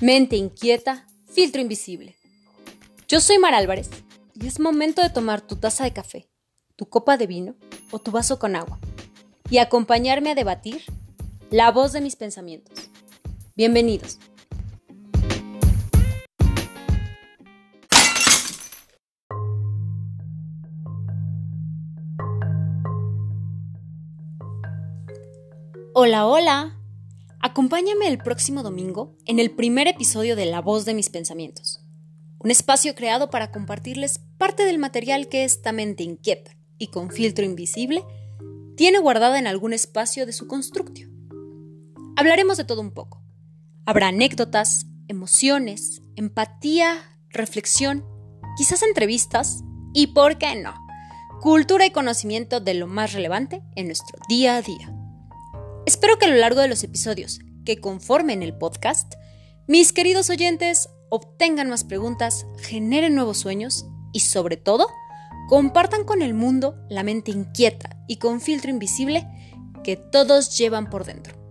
Mente inquieta, filtro invisible. Yo soy Mar Álvarez y es momento de tomar tu taza de café, tu copa de vino o tu vaso con agua y acompañarme a debatir la voz de mis pensamientos. Bienvenidos. Hola, hola. Acompáñame el próximo domingo en el primer episodio de La Voz de Mis Pensamientos, un espacio creado para compartirles parte del material que esta mente inquieta y con filtro invisible tiene guardada en algún espacio de su constructio. Hablaremos de todo un poco. Habrá anécdotas, emociones, empatía, reflexión, quizás entrevistas y, ¿por qué no?, cultura y conocimiento de lo más relevante en nuestro día a día. Espero que a lo largo de los episodios que conformen el podcast, mis queridos oyentes obtengan más preguntas, generen nuevos sueños y, sobre todo, compartan con el mundo la mente inquieta y con filtro invisible que todos llevan por dentro.